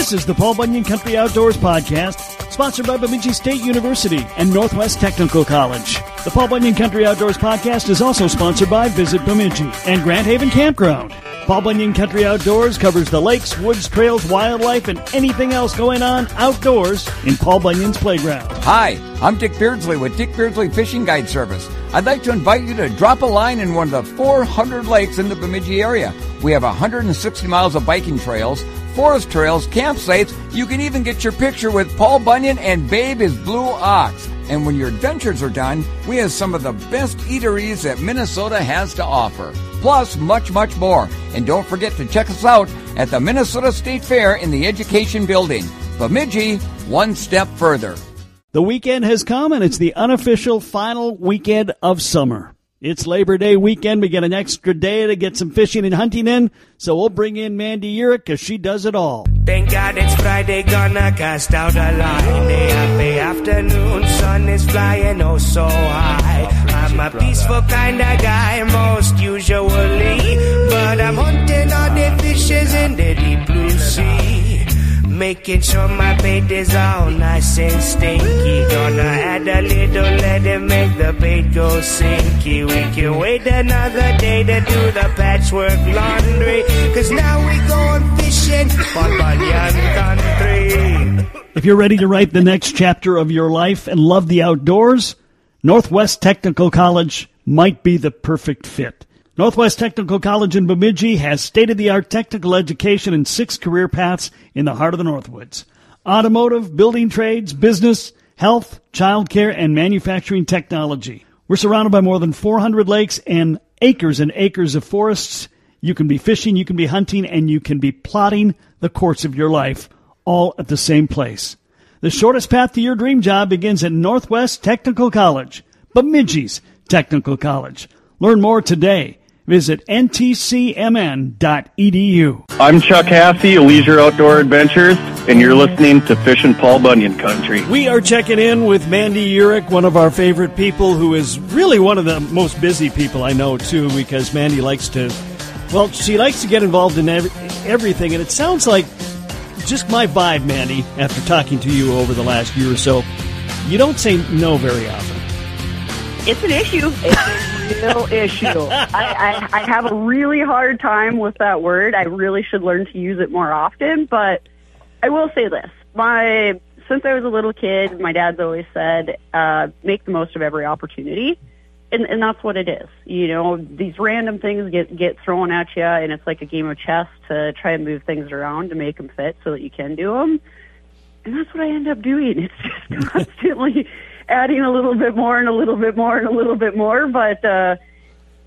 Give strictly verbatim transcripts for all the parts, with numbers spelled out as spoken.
This is the Paul Bunyan Country Outdoors Podcast, sponsored by Bemidji State University and Northwest Technical College. The Paul Bunyan Country Outdoors Podcast is also sponsored by Visit Bemidji and Grand Haven Campground. Paul Bunyan Country Outdoors covers the lakes, woods, trails, wildlife, and anything else going on outdoors in Paul Bunyan's playground. Hi, I'm Dick Beardsley with Dick Beardsley Fishing Guide Service. I'd like to invite you to drop a line in one of the four hundred lakes in the Bemidji area. We have one hundred sixty miles of biking trails, forest trails, campsites. You can even get your picture with Paul Bunyan and Babe His Blue Ox. And when your adventures are done, we have some of the best eateries that Minnesota has to offer. Plus, much, much more. And don't forget to check us out at the Minnesota State Fair in the Education Building. Bemidji, one step further. The weekend has come, and it's the unofficial final weekend of summer. It's Labor Day weekend. We get an extra day to get some fishing and hunting in, so we'll bring in Mandy Uerich because she does it all. Thank God it's Friday, gonna cast out a line. The happy afternoon, sun is flying oh so high. I'm a peaceful kind of guy, most usually, but I'm hunting all the fishes in the deep blue sea. Making sure my bait is all nice and stinky. Gonna add a little, let it make the bait go sinky. We can wait another day to do the patchwork laundry, cause now we going fishing for Bunyan Country. If you're ready to write the next chapter of your life and love the outdoors, Northwest Technical College might be the perfect fit. Northwest Technical College in Bemidji has state-of-the-art technical education and six career paths in the heart of the Northwoods. Automotive, building trades, business, health, childcare, and manufacturing technology. We're surrounded by more than four hundred lakes and acres and acres of forests. You can be fishing, you can be hunting, and you can be plotting the course of your life, all at the same place. The shortest path to your dream job begins at Northwest Technical College, Bemidji's Technical College. Learn more today. Visit N T C M N dot E D U. I'm Chuck Hasse, Leisure Outdoor Adventures, and you're listening to Fish and Paul Bunyan Country. We are checking in with Mandy Uerich, one of our favorite people, who is really one of the most busy people I know, too, because Mandy likes to, well, she likes to get involved in every, everything, and it sounds like just my vibe, Mandy, after talking to you over the last year or so. You don't say no very often. It's an issue. It's a real issue. I, I, I have a really hard time with that word. I really should learn to use it more often, but I will say this. My Since I was a little kid, my dad's always said, uh, make the most of every opportunity, and, and that's what it is. You know, these random things get, get thrown at you, and it's like a game of chess to try and move things around to make them fit so that you can do them, and that's what I end up doing. It's just constantly adding a little bit more and a little bit more and a little bit more, but uh,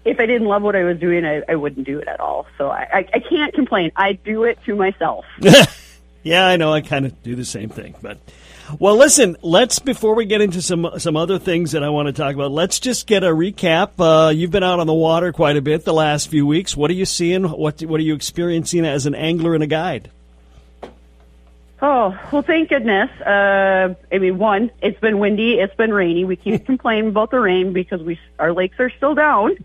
if I didn't love what I was doing, I, I wouldn't do it at all. So I, I, I can't complain. I do it to myself. Yeah, I know. I kind of do the same thing. But well, listen, let's, before we get into some some other things that I want to talk about, let's just get a recap. Uh, you've been out on the water quite a bit the last few weeks. What are you seeing? What what are you experiencing as an angler and a guide? Oh, well, thank goodness. Uh, I mean, one, it's been windy. It's been rainy. We keep complaining about the rain because we our lakes are still down.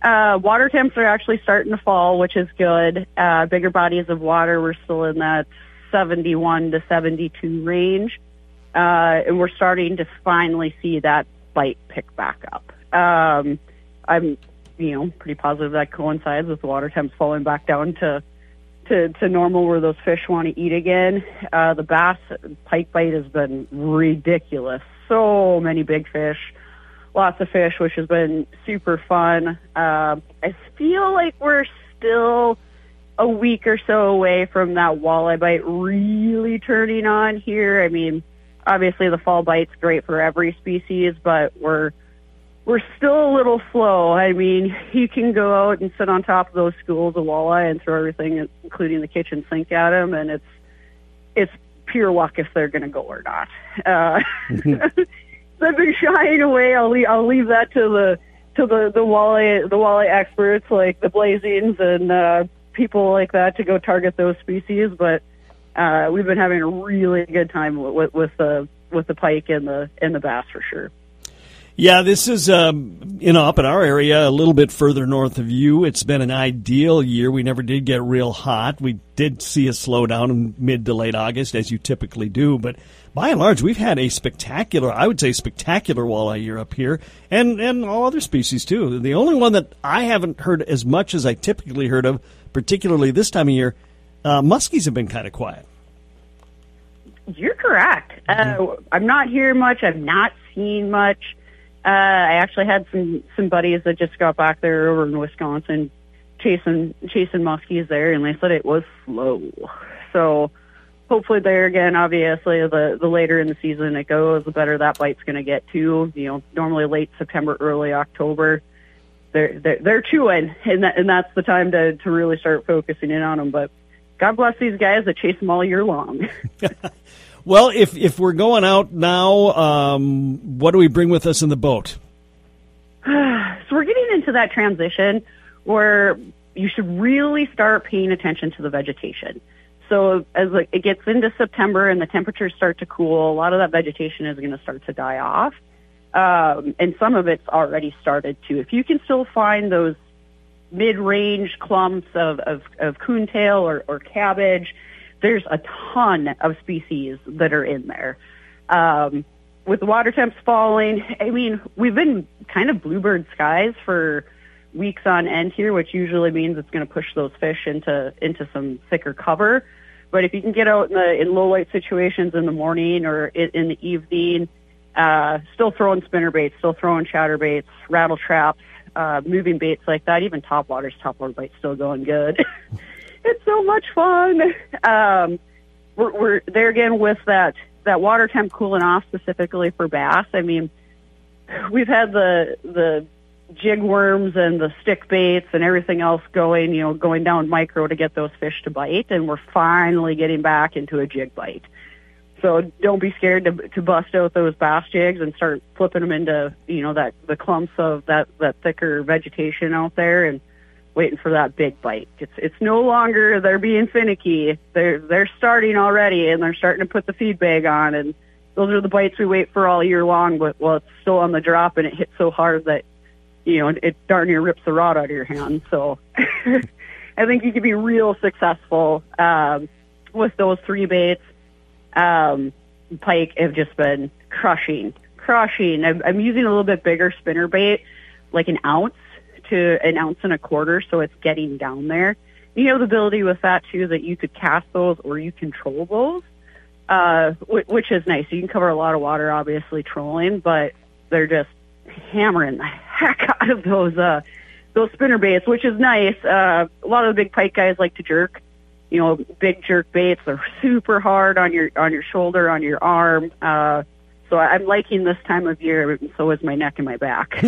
Uh, water temps are actually starting to fall, which is good. Uh, bigger bodies of water, we're still in that seventy-one to seventy-two range. Uh, and we're starting to finally see that bite pick back up. Um, I'm, you know, pretty positive that coincides with the water temps falling back down to To, to normal where those fish want to eat again. Uh, the bass pike bite has been ridiculous. So many big fish, lots of fish, which has been super fun. Uh, I feel like we're still a week or so away from that walleye bite really turning on here. I mean, obviously the fall bite's great for every species, but we're We're still a little slow. I mean, you can go out and sit on top of those schools of walleye and throw everything, including the kitchen sink, at them, and it's it's pure luck if they're going to go or not. Uh, they've been shying away. I'll leave, I'll leave that to the to the the walleye the walleye experts like the Blazings and uh, people like that to go target those species. But uh, we've been having a really good time with with the with the pike and the and the bass for sure. Yeah, this is, um, you know, up in our area, a little bit further north of you. It's been an ideal year. We never did get real hot. We did see a slowdown in mid to late August, as you typically do. But by and large, we've had a spectacular, I would say spectacular walleye year up here, and, and all other species, too. The only one that I haven't heard as much as I typically heard of, particularly this time of year, uh, muskies have been kind of quiet. You're correct. Uh, I'm not hearing much. I've not seen much. Uh, I actually had some, some buddies that just got back there over in Wisconsin chasing chasing muskies there, and they said it was slow. So hopefully there again, obviously, the, the later in the season it goes, the better that bite's going to get too. You know, normally late September, early October, they're, they're, they're chewing, and, that, and that's the time to, to really start focusing in on them. But God bless these guys that chase them all year long. Well, if if we're going out now, um, what do we bring with us in the boat? So we're getting into that transition where you should really start paying attention to the vegetation. So as it gets into September and the temperatures start to cool, a lot of that vegetation is going to start to die off. Um, and some of it's already started to. If you can still find those mid-range clumps of, of, of coontail or, or cabbage, there's a ton of species that are in there. Um, with the water temps falling, I mean, we've been kind of bluebird skies for weeks on end here, which usually means it's going to push those fish into into some thicker cover. But if you can get out in the in low light situations in the morning or in, in the evening, uh, still throwing spinnerbaits, still throwing chatterbaits, rattle traps, uh, moving baits like that, even topwaters, topwater bites still going good. It's so much fun. Um, we're, we're there again with that, that water temp cooling off specifically for bass. I mean, we've had the the jig worms and the stick baits and everything else going, you know, going down micro to get those fish to bite, and we're finally getting back into a jig bite. So don't be scared to to bust out those bass jigs and start flipping them into, you know, that the clumps of that, that thicker vegetation out there and waiting for that big bite. It's it's no longer they're being finicky. They're they're starting already, and they're starting to put the feed bag on, and those are the bites we wait for all year long. But well, it's still on the drop, and it hits so hard that, you know, it darn near rips the rod out of your hand. So I think you could be real successful um, with those three baits. Um, pike have just been crushing, crushing. I'm, I'm using a little bit bigger spinner bait, like an ounce. to an ounce and a quarter, so it's getting down there. You have the ability with that, too, that you could cast those or you control those, uh, which is nice. You can cover a lot of water, obviously, trolling, but they're just hammering the heck out of those uh, those spinner baits, which is nice. Uh, a lot of the big pike guys like to jerk, you know, big jerk baits. They're super hard on your on your shoulder, on your arm. Uh, so I'm liking this time of year, and so is my neck and my back.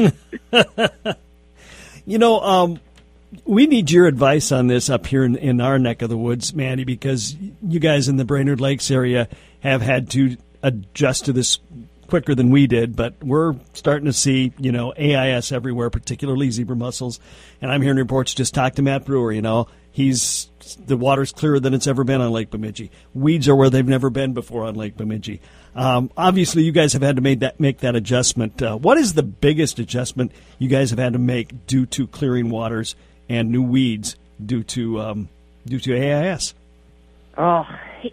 You know, um, we need your advice on this up here in, in our neck of the woods, Mandy, because you guys in the Brainerd Lakes area have had to adjust to this quicker than we did. But we're starting to see, you know, A I S everywhere, particularly zebra mussels. And I'm hearing reports. Just talk to Matt Brewer, you know. He's the water's clearer than it's ever been on Lake Bemidji. Weeds are where they've never been before on Lake Bemidji. Um, obviously, you guys have had to make that make that adjustment. Uh, what is the biggest adjustment you guys have had to make due to clearing waters and new weeds due to um, due to A I S? Oh, it,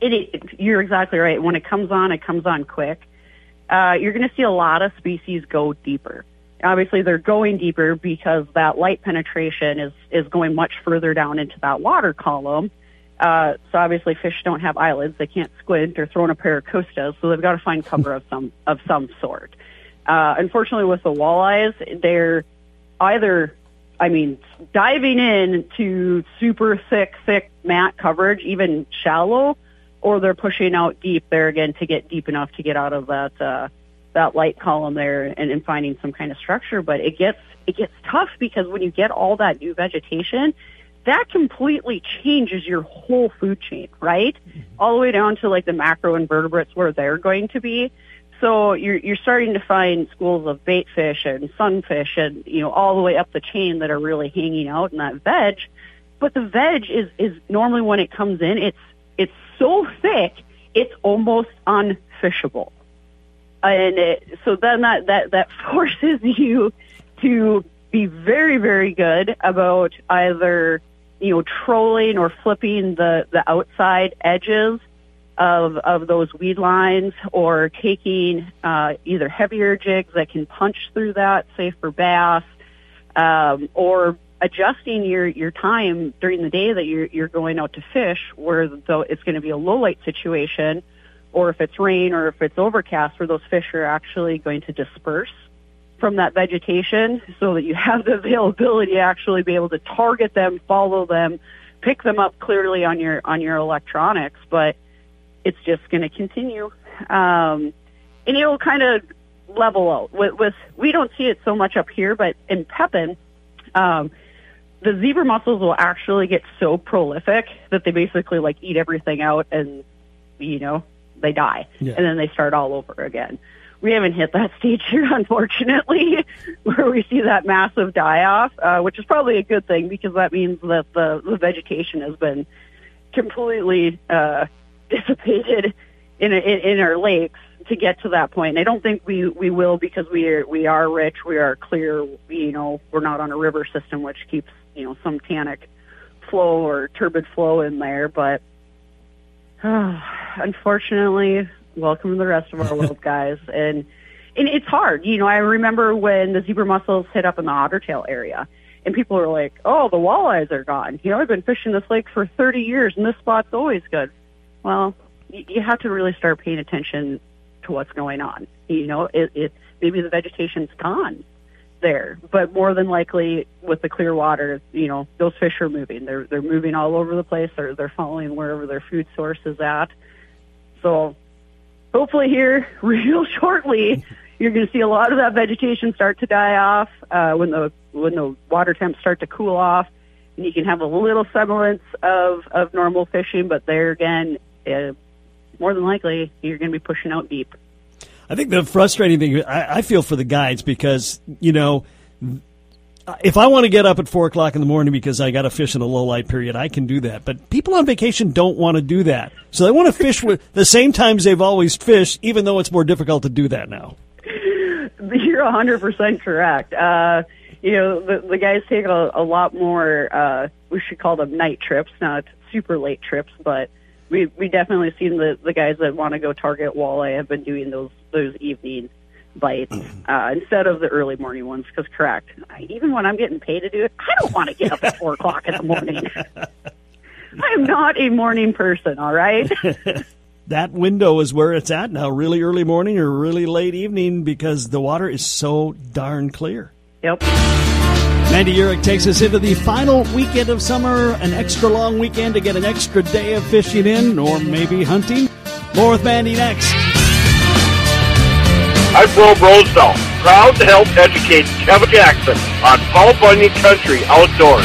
it, it, you're exactly right. When it comes on, it comes on quick. Uh, you're going to see a lot of species go deeper. Obviously, they're going deeper because that light penetration is, is going much further down into that water column. Uh, so obviously, fish don't have eyelids; they can't squint or throw in a pair of costas, so they've got to find cover of some of some sort. Uh, unfortunately, with the walleyes, they're either, I mean, diving in to super thick, thick mat coverage, even shallow, or they're pushing out deep there again to get deep enough to get out of that. Uh, that light column there and, and finding some kind of structure. But it gets it gets tough because when you get all that new vegetation, that completely changes your whole food chain, right? Mm-hmm. All the way down to like the macroinvertebrates where they're going to be. So you're you're starting to find schools of baitfish and sunfish and, you know, all the way up the chain that are really hanging out in that veg. But the veg is, is normally when it comes in, it's it's so thick, it's almost unfishable. And it, so then that, that, that forces you to be very, very good about either, you know, trolling or flipping the, the outside edges of of those weed lines, or taking uh, either heavier jigs that can punch through that, say for bass, um, or adjusting your, your time during the day that you're, you're going out to fish, where though it's going to be a low light situation, or if it's rain or if it's overcast, where those fish are actually going to disperse from that vegetation, so that you have the availability to actually be able to target them, follow them, pick them up clearly on your on your electronics. But it's just going to continue, um, and it will kind of level out. With, with we don't see it so much up here, but in Pepin, um, the zebra mussels will actually get so prolific that they basically like eat everything out, and you know they die, yeah. and then they start all over again. We haven't hit that stage here, unfortunately, where we see that massive die-off, uh, which is probably a good thing, because that means that the, the vegetation has been completely uh, dissipated in, a, in in our lakes to get to that point. And I don't think we, we will, because we are, we are rich, we are clear, you know, we're not on a river system, which keeps, you know, some tannic flow or turbid flow in there. But uh, unfortunately... welcome to the rest of our world, guys. And and it's hard. You know, I remember when the zebra mussels hit up in the otter tail area, and people were like, oh, the walleyes are gone. You know, I've been fishing this lake for thirty years, and this spot's always good. Well, you have to really start paying attention to what's going on. You know, it, it maybe the vegetation's gone there, but more than likely with the clear water, you know, those fish are moving. They're, they're moving all over the place. They're, they're following wherever their food source is at. So... hopefully here real shortly, you're going to see a lot of that vegetation start to die off uh, when the when the water temps start to cool off, and you can have a little semblance of, of normal fishing. But there again, uh, more than likely, you're going to be pushing out deep. I think the frustrating thing, I, I feel for the guides, because, you know, if I want to get up at four o'clock in the morning because I got to fish in a low-light period, I can do that. But people on vacation don't want to do that. So they want to fish with the same times they've always fished, even though it's more difficult to do that now. You're one hundred percent correct. Uh, you know, the, the guys take a, a lot more, uh, we should call them night trips, not super late trips, but we we definitely seen the, the guys that want to go target walleye have been doing those, those evening bites uh, instead of the early morning ones, because correct, even when I'm getting paid to do it, I don't want to get up at four o'clock in the morning. I am not a morning person, all right? That window is where it's at now, really early morning or really late evening, because the water is so darn clear. Yep. Mandy Uerich takes us into the final weekend of summer, an extra long weekend to get an extra day of fishing in, or maybe hunting. More with Mandy next. I'm Rob Rosedale, proud to help educate Kevin Jackson on Paul Bunyan Country Outdoors.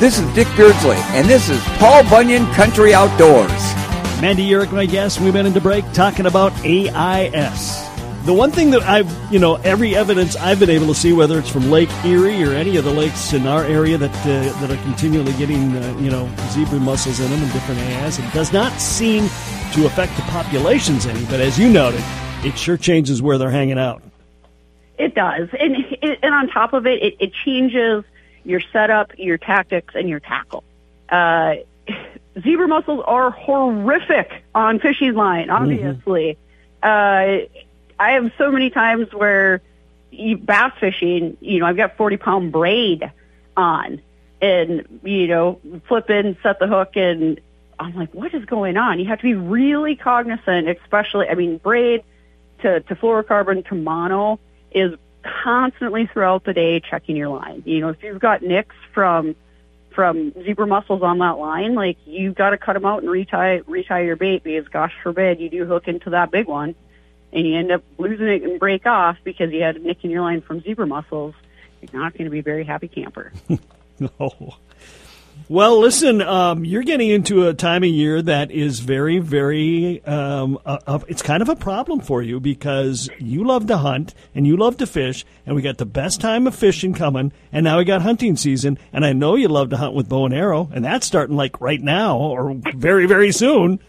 This is Dick Beardsley, and this is Paul Bunyan Country Outdoors. Mandy Uerich, my guest. We went into break talking about A I S. The one thing that I've, you know, every evidence I've been able to see, whether it's from Lake Erie or any of the lakes in our area that uh, that are continually getting, uh, you know, zebra mussels in them and different A I S, it does not seem to affect the populations any. But as you noted, it sure changes where they're hanging out. It does. And, and on top of it, it, it changes your setup, your tactics, and your tackle. Uh, zebra mussels are horrific on fishing line, obviously. Mm-hmm. Uh, I have so many times where you bass fishing, you know, I've got forty pound braid on and, you know, flip in, set the hook, and I'm like, what is going on? You have to be really cognizant, especially, I mean, braid to, to fluorocarbon to mono is constantly throughout the day checking your line. You know, if you've got nicks from from zebra mussels on that line, like, you've got to cut them out and retie retie your bait, because gosh forbid you do hook into that big one and you end up losing it and break off because you had a nick in your line from zebra mussels, you're not going to be a very happy camper. No. Well, listen, um, you're getting into a time of year that is very, very, um, a, a, it's kind of a problem for you because you love to hunt and you love to fish, and we got the best time of fishing coming, and now we got hunting season, and I know you love to hunt with bow and arrow, and that's starting like right now or very, very soon.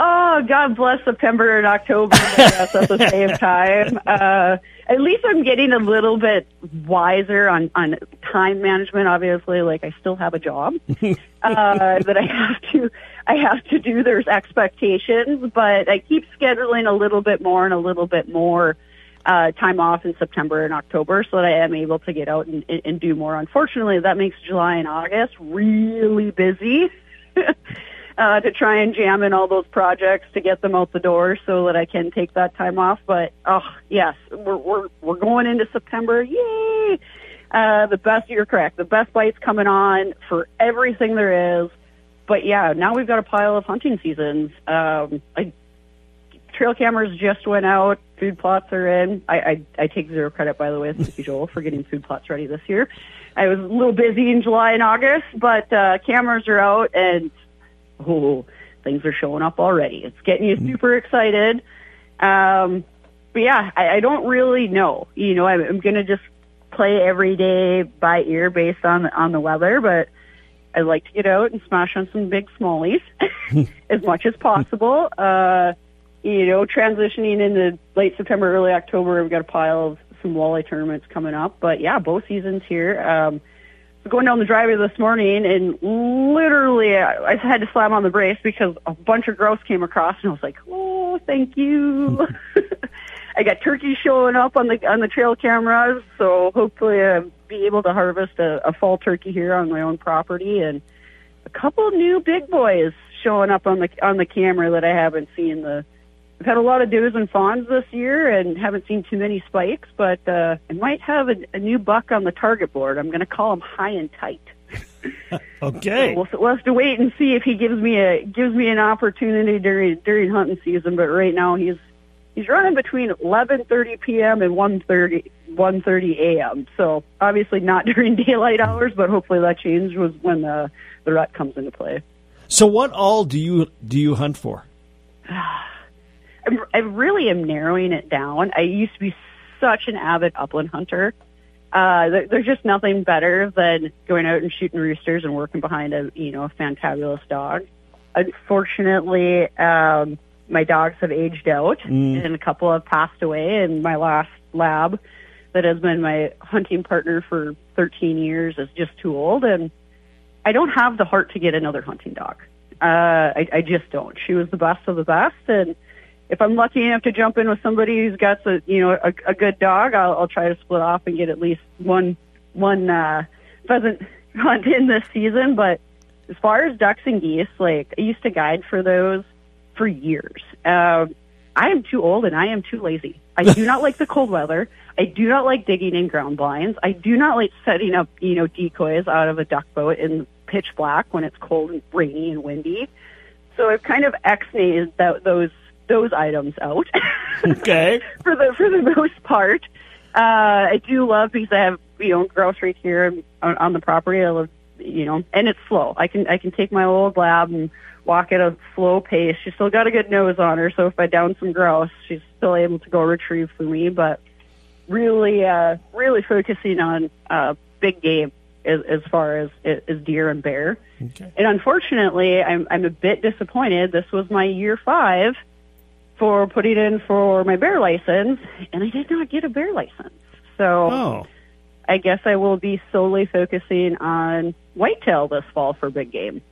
Oh, God bless September and October, I guess, at the same time. Uh, at least I'm getting a little bit wiser on, on time management. Obviously, like, I still have a job uh, that I have to I have to do. There's expectations, but I keep scheduling a little bit more and a little bit more uh, time off in September and October so that I am able to get out and, and do more. Unfortunately, that makes July and August really busy. Uh, to try and jam in all those projects to get them out the door so that I can take that time off. But, oh, yes, we're we're, we're going into September. Yay! Uh, the best, you're correct, the best bite's coming on for everything there is. But, yeah, now we've got a pile of hunting seasons. Um, I, trail cameras just went out. Food plots are in. I, I, I take zero credit, by the way, as usual, for getting food plots ready this year. I was a little busy in July and August, but uh, cameras are out, and oh, things are showing up already. It's getting you super excited. Um, but, yeah, I, I don't really know. You know, I'm, I'm going to just play every day by ear based on, on the weather, but I like to get out and smash on some big smallies as much as possible. Uh, you know, transitioning into late September, early October, we've got a pile of some walleye tournaments coming up. But, yeah, both seasons here. Um going down the driveway this morning, and literally I had to slam on the brace because a bunch of grouse came across, and I was like, oh, thank you. I got turkeys showing up on the on the trail cameras, so hopefully I'll be able to harvest a, a fall turkey here on my own property, and a couple new big boys showing up on the on the camera that I haven't seen. The I've had a lot of does and fawns this year and haven't seen too many spikes, but uh, I might have a, a new buck on the target board. I'm going to call him High and Tight. Okay. So we'll, we'll have to wait and see if he gives me a gives me an opportunity during during hunting season. But right now he's he's running between eleven thirty p.m. and one thirty a.m. So obviously not during daylight hours, but hopefully that change was when the the rut comes into play. So what all do you do you hunt for? I really am narrowing it down. I used to be such an avid upland hunter. Uh, there, there's just nothing better than going out and shooting roosters and working behind a, you know, a fantabulous dog. Unfortunately, um, my dogs have aged out, mm. and a couple have passed away, and my last lab that has been my hunting partner for thirteen years is just too old, and I don't have the heart to get another hunting dog. Uh, I, I just don't. She was the best of the best, and if I'm lucky enough to jump in with somebody who's got a, you know, a, a good dog, I'll, I'll try to split off and get at least one one uh, pheasant hunt in this season. But as far as ducks and geese, like, I used to guide for those for years. Uh, I am too old and I am too lazy. I do not like the cold weather. I do not like digging in ground blinds. I do not like setting up, you know, decoys out of a duck boat in pitch black when it's cold and rainy and windy. So I've kind of X-nayed that, those. those items out. Okay. for the for the most part. Uh, I do love, because I have, you know, grouse right here on, on the property. I love, you know, and it's slow. I can I can take my old lab and walk at a slow pace. She's still got a good nose on her, so if I down some grouse, she's still able to go retrieve for me. But really, uh, really focusing on uh, big game as, as far as, as deer and bear. Okay. And unfortunately, I'm I'm a bit disappointed. This was my year five for putting in for my bear license, and I did not get a bear license. So oh. I guess I will be solely focusing on whitetail this fall for big game.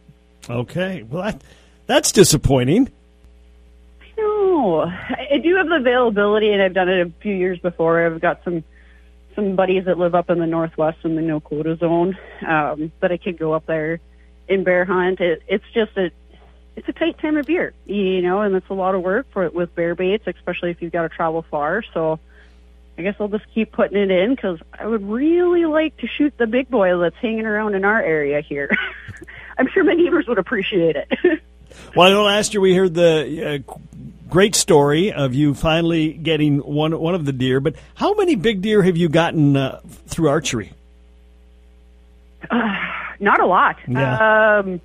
Okay. Well, that, that's disappointing. I know. I do have the availability, and I've done it a few years before. I've got some some buddies that live up in the Northwest in the no-quota zone um, that I could go up there and bear hunt. It, it's just a It's a tight time of year, you know, and it's a lot of work for with bear baits, especially if you've got to travel far. So I guess I'll just keep putting it in, because I would really like to shoot the big boy that's hanging around in our area here. I'm sure my neighbors would appreciate it. Well, I know last year we heard the uh, great story of you finally getting one one of the deer. But how many big deer have you gotten uh, through archery? Uh, not a lot. Yeah. Um,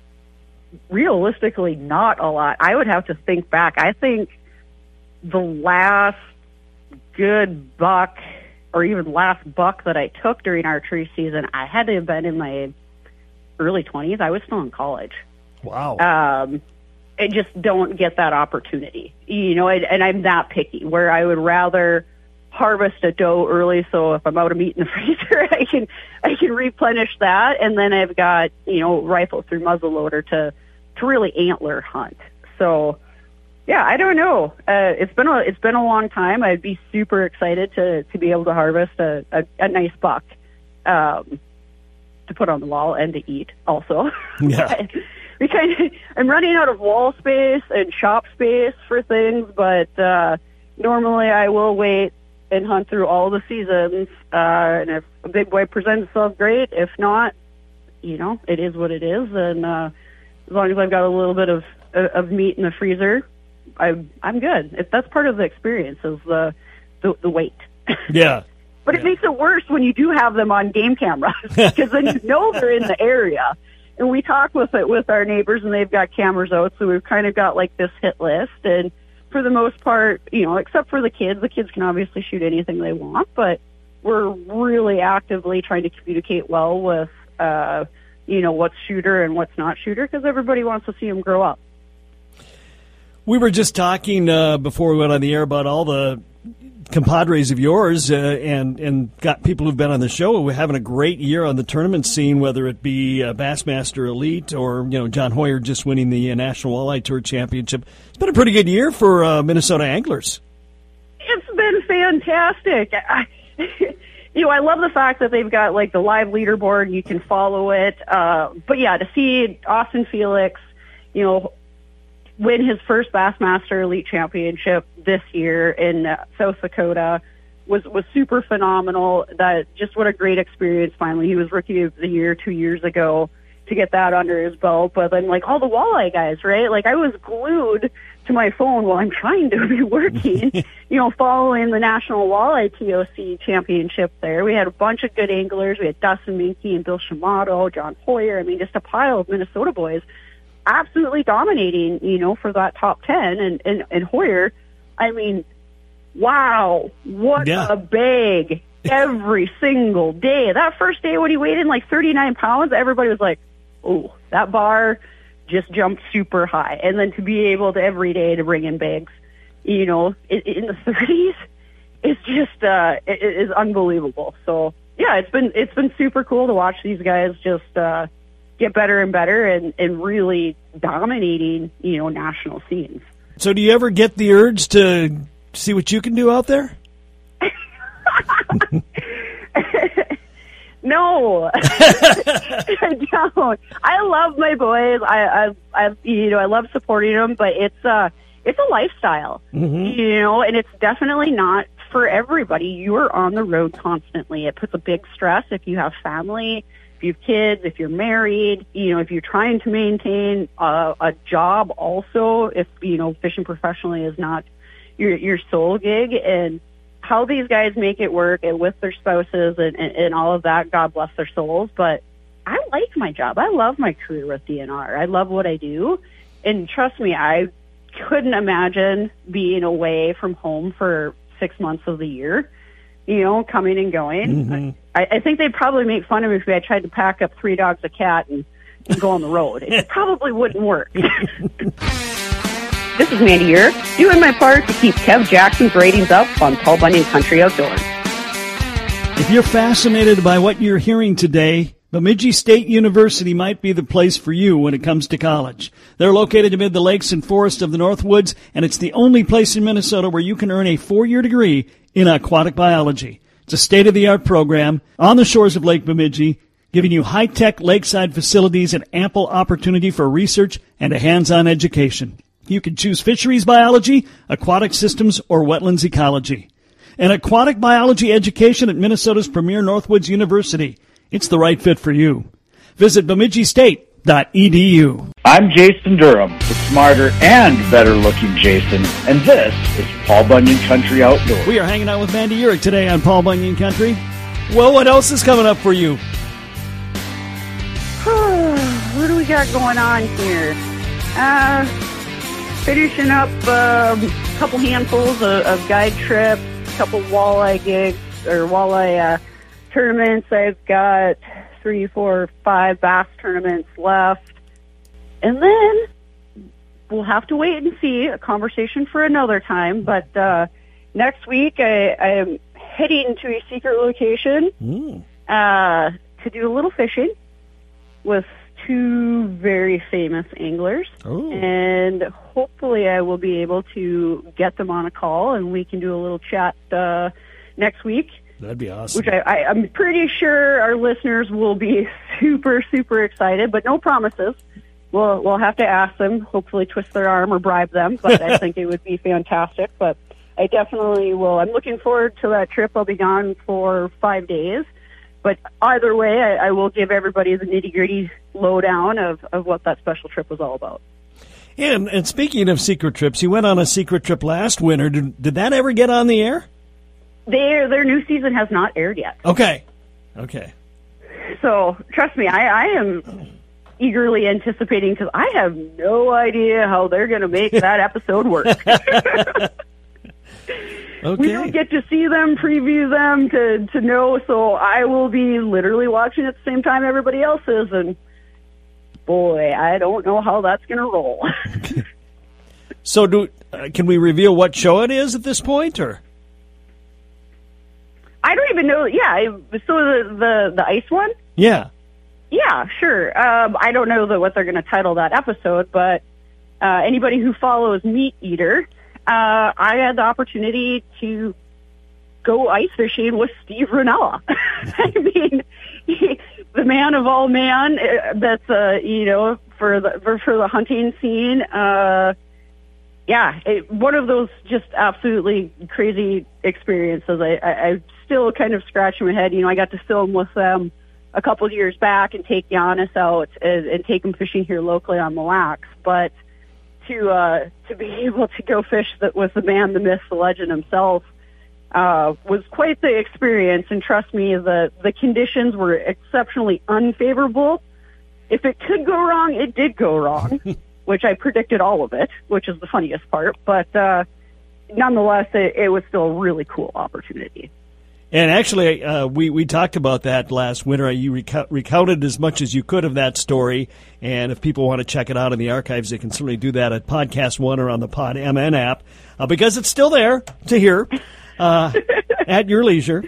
realistically, not a lot. I would have to think back. I think the last good buck or even last buck that I took during archery season, I had to have been in my early twenties. I was still in college. Wow. Um, I just don't get that opportunity, you know, and, and I'm that picky where I would rather harvest a doe early. So if I'm out of meat in the freezer, I can, I can replenish that. And then I've got, you know, rifle through muzzleloader to, to really antler hunt. So yeah, I don't know. Uh, it's been a, it's been a long time. I'd be super excited to, to be able to harvest a, a, a nice buck, um, to put on the wall and to eat also. Yeah. We kind of, I'm running out of wall space and shop space for things, but uh, normally I will wait and hunt through all the seasons. Uh, and if a big boy presents itself, great. If not, you know, it is what it is. And uh, as long as I've got a little bit of of meat in the freezer, I'm I'm good. If that's part of the experience is the the, the wait. Yeah. But yeah. It makes it worse when you do have them on game cameras because then you know they're in the area. And we talk with it with our neighbors, and they've got cameras out, so we've kind of got, like, this hit list. And for the most part, you know, except for the kids, the kids can obviously shoot anything they want, but we're really actively trying to communicate well with, uh, you know, what's shooter and what's not shooter because everybody wants to see them grow up. We were just talking uh, before we went on the air about all the compadres of yours uh, and and got people who've been on the show. We're having a great year on the tournament scene, whether it be uh, Bassmaster Elite or, you know, John Hoyer just winning the uh, National Walleye Tour Championship. It's been a pretty good year for uh, Minnesota anglers. It's been fantastic. I, you know, I love the fact that they've got, like, the live leaderboard and you can follow it. Uh, but, yeah, to see Austin Felix, you know, win his first Bassmaster Elite Championship this year in uh, South Dakota was, was super phenomenal. That just what a great experience. Finally, he was Rookie of the Year two years ago to get that under his belt. But then, like, all the walleye guys, right? Like, I was glued to my phone while I'm trying to be working, you know, following the National Walleye T O C Championship there. We had a bunch of good anglers. We had Dustin Minkey and Bill Shimato, John Hoyer. I mean, just a pile of Minnesota boys absolutely dominating, you know, for that top ten. And, and, and Hoyer, I mean, wow, what yeah. a bag every single day. That first day when he weighed in like thirty-nine pounds, everybody was like, oh, that bar just jumped super high. And then to be able to every day to bring in bags, you know, in, in the thirties, it's just, uh, it, it is unbelievable. So yeah, it's been, it's been super cool to watch these guys just, uh, get better and better and, and really dominating, you know, national scenes. So do you ever get the urge to see what you can do out there? No. I don't. I love my boys. I, I, I, you know, I love supporting them, but it's uh it's a lifestyle, mm-hmm. you know, and it's definitely not for everybody. You're on the road constantly. It puts a big stress if you have family, if you have kids, if you're married, you know, if you're trying to maintain a, a job also, if, you know, fishing professionally is not your your sole gig. And how these guys make it work and with their spouses and, and, and all of that, God bless their souls. But I like my job. I love my career with D N R. I love what I do. And trust me, I couldn't imagine being away from home for six months of the year, you know, coming and going. Mm-hmm. I, I think they'd probably make fun of me if I tried to pack up three dogs, a cat, and, and go on the road. It probably wouldn't work. This is Mandy Uerich, doing my part to keep Kev Jackson's ratings up on Paul Bunyan Country Outdoors. If you're fascinated by what you're hearing today, Bemidji State University might be the place for you when it comes to college. They're located amid the lakes and forests of the Northwoods, and it's the only place in Minnesota where you can earn a four-year degree in aquatic biology. It's a state-of-the-art program on the shores of Lake Bemidji, giving you high-tech lakeside facilities and ample opportunity for research and a hands-on education. You can choose fisheries biology, aquatic systems, or wetlands ecology. An aquatic biology education at Minnesota's premier Northwoods University. It's the right fit for you. Visit Bemidji State K B U N dot E D U. I'm Jason Durham, the smarter and better-looking Jason, and this is Paul Bunyan Country Outdoors. We are hanging out with Mandy Uerich today on Paul Bunyan Country. Well, what else is coming up for you? What do we got going on here? Uh, finishing up um, a couple handfuls of, of guide trips, a couple walleye gigs, or walleye uh, tournaments. I've got three, four, five bass tournaments left. And then we'll have to wait and see, a conversation for another time. But uh, next week I, I am heading to a secret location mm. uh, to do a little fishing with two very famous anglers. Ooh. And hopefully I will be able to get them on a call and we can do a little chat uh, next week. That'd be awesome. Which I, I, I'm pretty sure our listeners will be super, super excited, but no promises. We'll, we'll have to ask them, hopefully twist their arm or bribe them, but I think it would be fantastic. But I definitely will. I'm looking forward to that trip. I'll be gone for five days. But either way, I, I will give everybody the nitty-gritty lowdown of, of what that special trip was all about. And, and speaking of secret trips, you went on a secret trip last winter. Did, did that ever get on the air? Their their new season has not aired yet. Okay. Okay. So, trust me, I, I am eagerly anticipating because I have no idea how they're going to make that episode work. Okay. We don't get to see them, preview them, to, to know, so I will be literally watching at the same time everybody else is, and boy, I don't know how that's going to roll. Okay. So do uh, can we reveal what show it is at this point? Or I don't even know. Yeah, I, so the, the, the ice one? Yeah. Yeah, sure. Um, I don't know the, what they're going to title that episode, but uh, anybody who follows Meat Eater... Uh, I had the opportunity to go ice fishing with Steve Rinella. I mean, he, the man of all man. That's uh, you know, for the for, for the hunting scene. Uh, yeah, it, one of those just absolutely crazy experiences. I, I, I still kind of scratch my head. You know, I got to film with them a couple of years back and take Giannis out and, and take him fishing here locally on Mille Lacs, but. To uh, to be able to go fish that with the man, the myth, the legend himself uh, was quite the experience. And trust me, the, the conditions were exceptionally unfavorable. If it could go wrong, it did go wrong, which I predicted all of it, which is the funniest part. But uh, nonetheless, it, it was still a really cool opportunity. And actually, uh, we, we talked about that last winter. You reco- recounted as much as you could of that story. And if people want to check it out in the archives, they can certainly do that at Podcast One or on the PodMN app, uh, because it's still there to hear uh, at your leisure.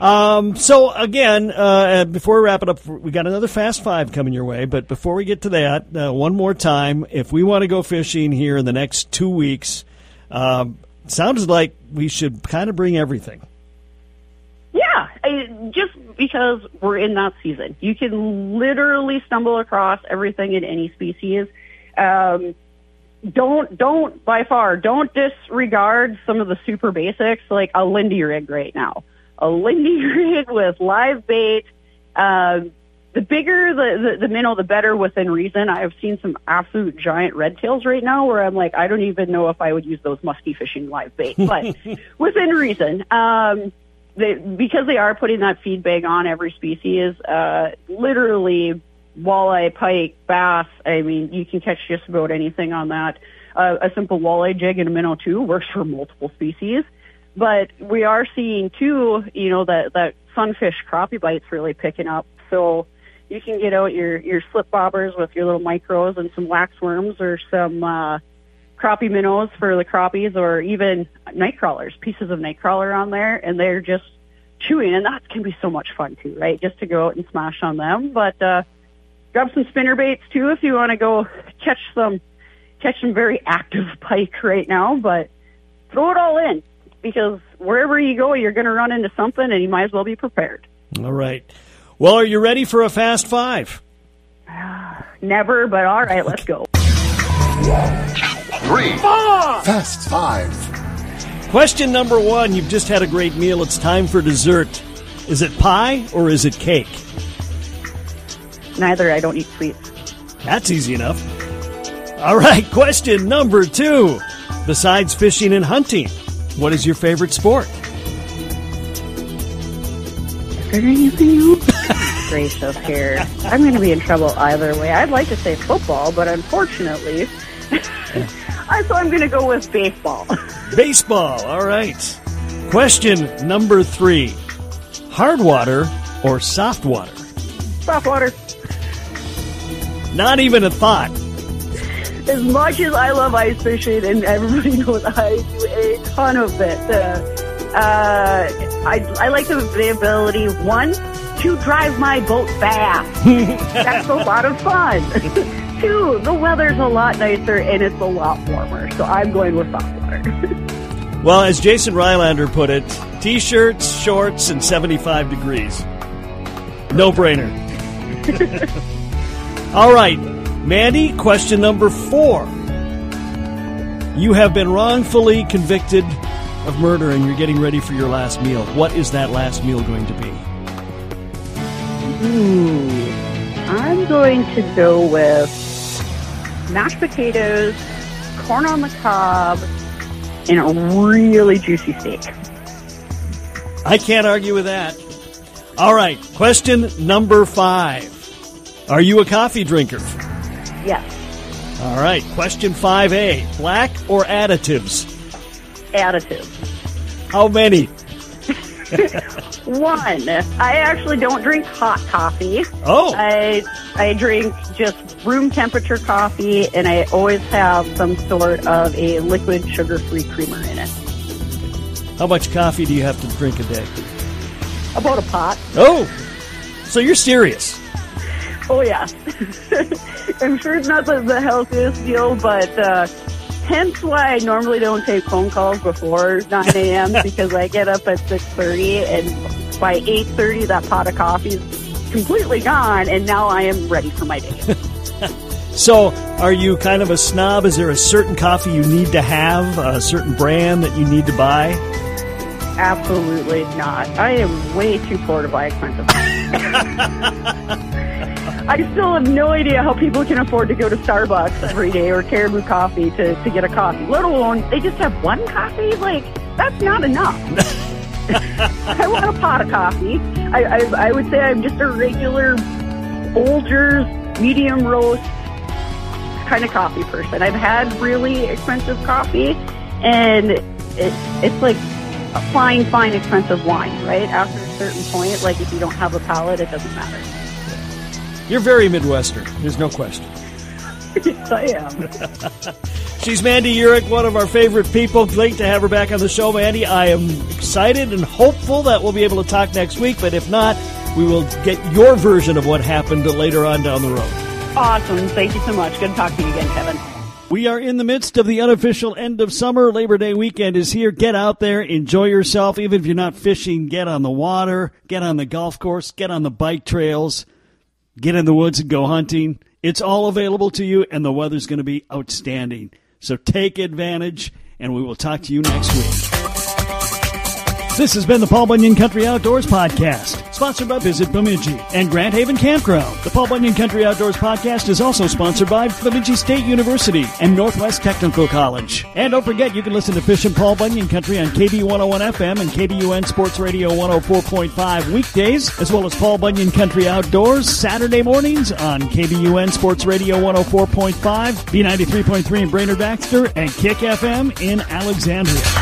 Um, so, again, uh, before we wrap it up, we got another Fast Five coming your way. But before we get to that, uh, one more time, if we want to go fishing here in the next two weeks, um, sounds like we should kind of bring everything. Yeah, I, just because we're in that season. You can literally stumble across everything in any species. Um, don't, don't, by far, don't disregard some of the super basics, like a Lindy rig right now. A Lindy rig with live bait. Uh, the bigger the, the, the minnow, the better within reason. I've seen some absolute giant red tails right now where I'm like, I don't even know if I would use those musky fishing live bait. But within reason. Um, They, because they are putting that feed bag on every species, uh, literally walleye, pike, bass, I mean, you can catch just about anything on that. Uh, a simple walleye jig and a minnow, too, works for multiple species. But we are seeing, too, you know, that, that sunfish crappie bite's really picking up. So you can get out your, your slip bobbers with your little micros and some waxworms or some... Uh, crappie minnows for the crappies, or even night crawlers, pieces of night crawler on there, and they're just chewing, and that can be so much fun too, right? Just to go out and smash on them. But uh, grab some spinnerbaits too if you want to go catch some, catch some very active pike right now. But throw it all in, because wherever you go, you're going to run into something, and you might as well be prepared. All right. Well, are you ready for a Fast Five? Never, but all right, let's go. Three. Four. Fast Five. Question number one. You've just had a great meal. It's time for dessert. Is it pie or is it cake? Neither. I don't eat sweets. That's easy enough. All right, question number two. Besides fishing and hunting, what is your favorite sport? Is there anything else? Grace, so scared. I'm going to be in trouble either way. I'd like to say football, but unfortunately, I so I'm going to go with baseball. Baseball, all right. Question number three. Hard water or soft water? Soft water. Not even a thought. As much as I love ice fishing, and everybody knows I do a ton of it, uh, uh, I, I like the, the ability, one, to drive my boat fast. That's a lot of fun. Two, the weather's a lot nicer, and it's a lot warmer, so I'm going with soft water. Well, as Jason Rylander put it, T-shirts, shorts, and seventy-five degrees. No-brainer. All right. Mandy, question number four. You have been wrongfully convicted of murder and you're getting ready for your last meal. What is that last meal going to be? Ooh, I'm going to go with mashed potatoes, corn on the cob, and a really juicy steak. I can't argue with that. All right, question number five. Are you a coffee drinker? Yes. All right. Question five A. Black or additives? Additives. How many? One. I actually don't drink hot coffee. Oh. I I drink just room temperature coffee, and I always have some sort of a liquid sugar-free creamer in it. How much coffee do you have to drink a day? About a pot. Oh. So you're serious. Oh, yeah. I'm sure it's not the, the healthiest deal, but uh, hence why I normally don't take phone calls before nine a.m. because I get up at six thirty, and by eight thirty, that pot of coffee is completely gone, and now I am ready for my day. So are you kind of a snob? Is there a certain coffee you need to have, a certain brand that you need to buy? Absolutely not. I am way too poor to buy expensive coffee. I still have no idea how people can afford to go to Starbucks every day or Caribou Coffee to, to get a coffee, let alone they just have one coffee. Like, that's not enough. I want a pot of coffee. I, I, I would say I'm just a regular older, medium roast kind of coffee person. I've had really expensive coffee, and it, it's like a fine, fine, expensive wine, right? After a certain point, like, if you don't have a palate, it doesn't matter. You're very Midwestern. There's no question. Yes, I am. She's Mandy Uerich, one of our favorite people. Great to have her back on the show, Mandy. I am excited and hopeful that we'll be able to talk next week, but if not, we will get your version of what happened later on down the road. Awesome. Thank you so much. Good to talk to you again, Kevin. We are in the midst of the unofficial end of summer. Labor Day weekend is here. Get out there. Enjoy yourself. Even if you're not fishing, get on the water, get on the golf course, get on the bike trails. Get in the woods and go hunting. It's all available to you, and the weather's going to be outstanding. So take advantage, and we will talk to you next week. This has been the Paul Bunyan Country Outdoors Podcast, sponsored by Visit Bemidji and Grand Haven Campground. The Paul Bunyan Country Outdoors Podcast is also sponsored by Bemidji State University and Northwest Technical College. And don't forget, you can listen to Fish and Paul Bunyan Country on K B one oh one F M and K B U N Sports Radio one oh four point five weekdays, as well as Paul Bunyan Country Outdoors Saturday mornings on K B U N Sports Radio one oh four point five, B ninety-three point three in Brainerd Baxter, and Kick F M in Alexandria.